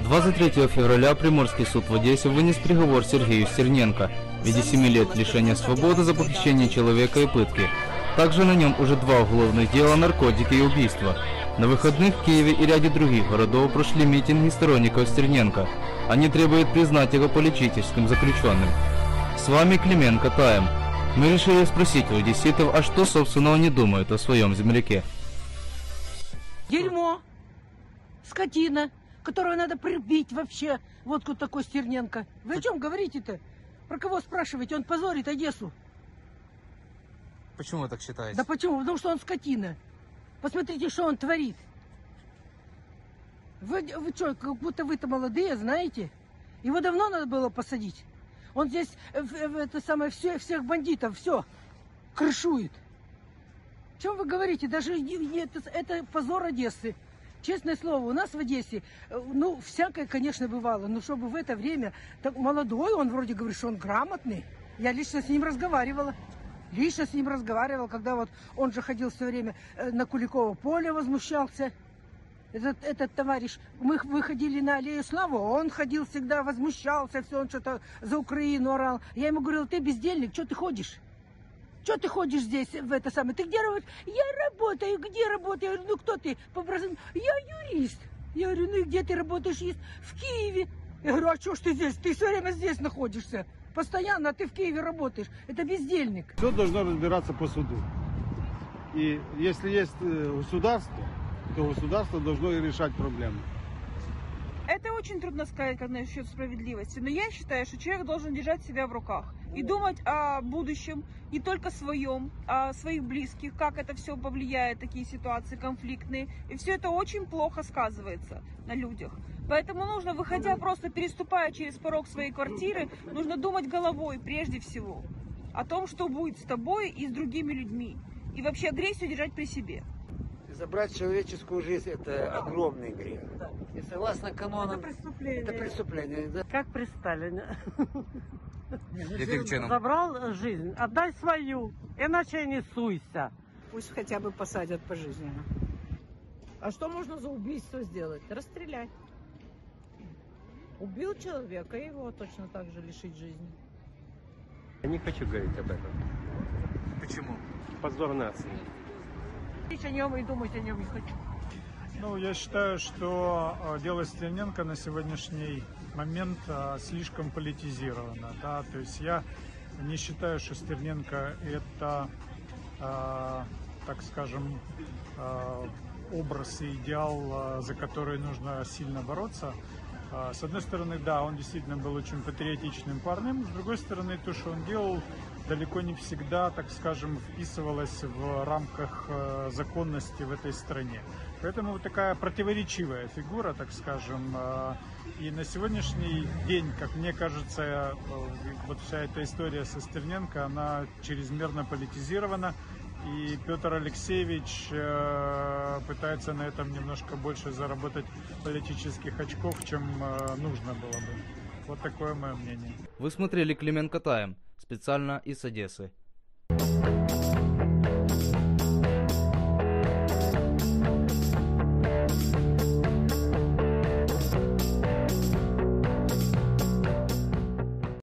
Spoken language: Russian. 23 февраля Приморский суд в Одессе вынес приговор Сергею Стерненко в виде 7 лет лишения свободы за похищение человека и пытки. Также на нем уже 2 уголовных дела, наркотики и убийства. На выходных в Киеве и ряде других городов прошли митинги сторонников Стерненко. Они требуют признать его политическим заключенным. С вами Клименко Тайм. Мы решили спросить у одесситов, а что, собственно, они думают о своем земляке. Дерьмо, скотина, которого надо прибить вообще. Вот кто такой Стерненко. Вы о чем говорите-то? Про кого спрашиваете? Он позорит Одессу. Почему вы так считаете? Да почему? Потому что он скотина. Посмотрите, что он творит. Вы что, как будто вы-то молодые, знаете? Его давно надо было посадить. Он здесь всех бандитов, все, крышует. О чем вы говорите? Даже это позор Одессы. Честное слово, у нас в Одессе, ну, всякое, конечно, бывало. Но чтобы в это время, так молодой, он вроде говорит, что он грамотный. Я лично с ним разговаривала. Когда вот он же ходил все время на Куликово поле, возмущался. Этот товарищ, мы выходили на Аллею Славы, он ходил всегда, возмущался, все, он что-то за Украину орал. Я ему говорила, ты бездельник, что ты ходишь? Что ты ходишь здесь, в это самое? Ты где работаешь? Я работаю, где работаю? Я говорю, ну кто ты? Я юрист. Я говорю, ну и где ты работаешь? Есть в Киеве. Я говорю, а что ж ты здесь? Ты все время здесь находишься. Постоянно, а ты в Киеве работаешь. Это бездельник. Все должно разбираться по суду. И если есть государство, то государство должно и решать проблемы. Это очень трудно сказать насчет справедливости, но я считаю, что человек должен держать себя в руках и думать о будущем, не только своем, о своих близких, как это все повлияет, такие ситуации конфликтные. И все это очень плохо сказывается на людях. Поэтому нужно, выходя, просто переступая через порог своей квартиры, нужно думать головой прежде всего о том, что будет с тобой и с другими людьми. И вообще агрессию держать при себе. Забрать человеческую жизнь – это огромный грех. И согласно канонам, это преступление. Да? Как при Сталине. Забрал жизнь, отдай свою, иначе не суйся. Пусть хотя бы посадят пожизненно. А что можно за убийство сделать? Расстрелять. Убил человека, и его точно так же лишить жизни. Я не хочу говорить об этом. Почему? Позор нации. О нем и думать о нем не хочу. Ну, я считаю, что дело Стерненко на сегодняшний момент слишком политизировано. Да? То есть я не считаю, что Стерненко это, так скажем, образ и идеал, за который нужно сильно бороться. С одной стороны, да, он действительно был очень патриотичным парнем. С другой стороны, то, что он делал, далеко не всегда, так скажем, вписывалась в рамках законности в этой стране. Поэтому вот такая противоречивая фигура, так скажем. И на сегодняшний день, как мне кажется, вот вся эта история со Стерненко, она чрезмерно политизирована. И Петр Алексеевич пытается на этом немножко больше заработать политических очков, чем нужно было бы. Вот такое мое мнение. Вы смотрели Клименко Тайм специально из Одессы.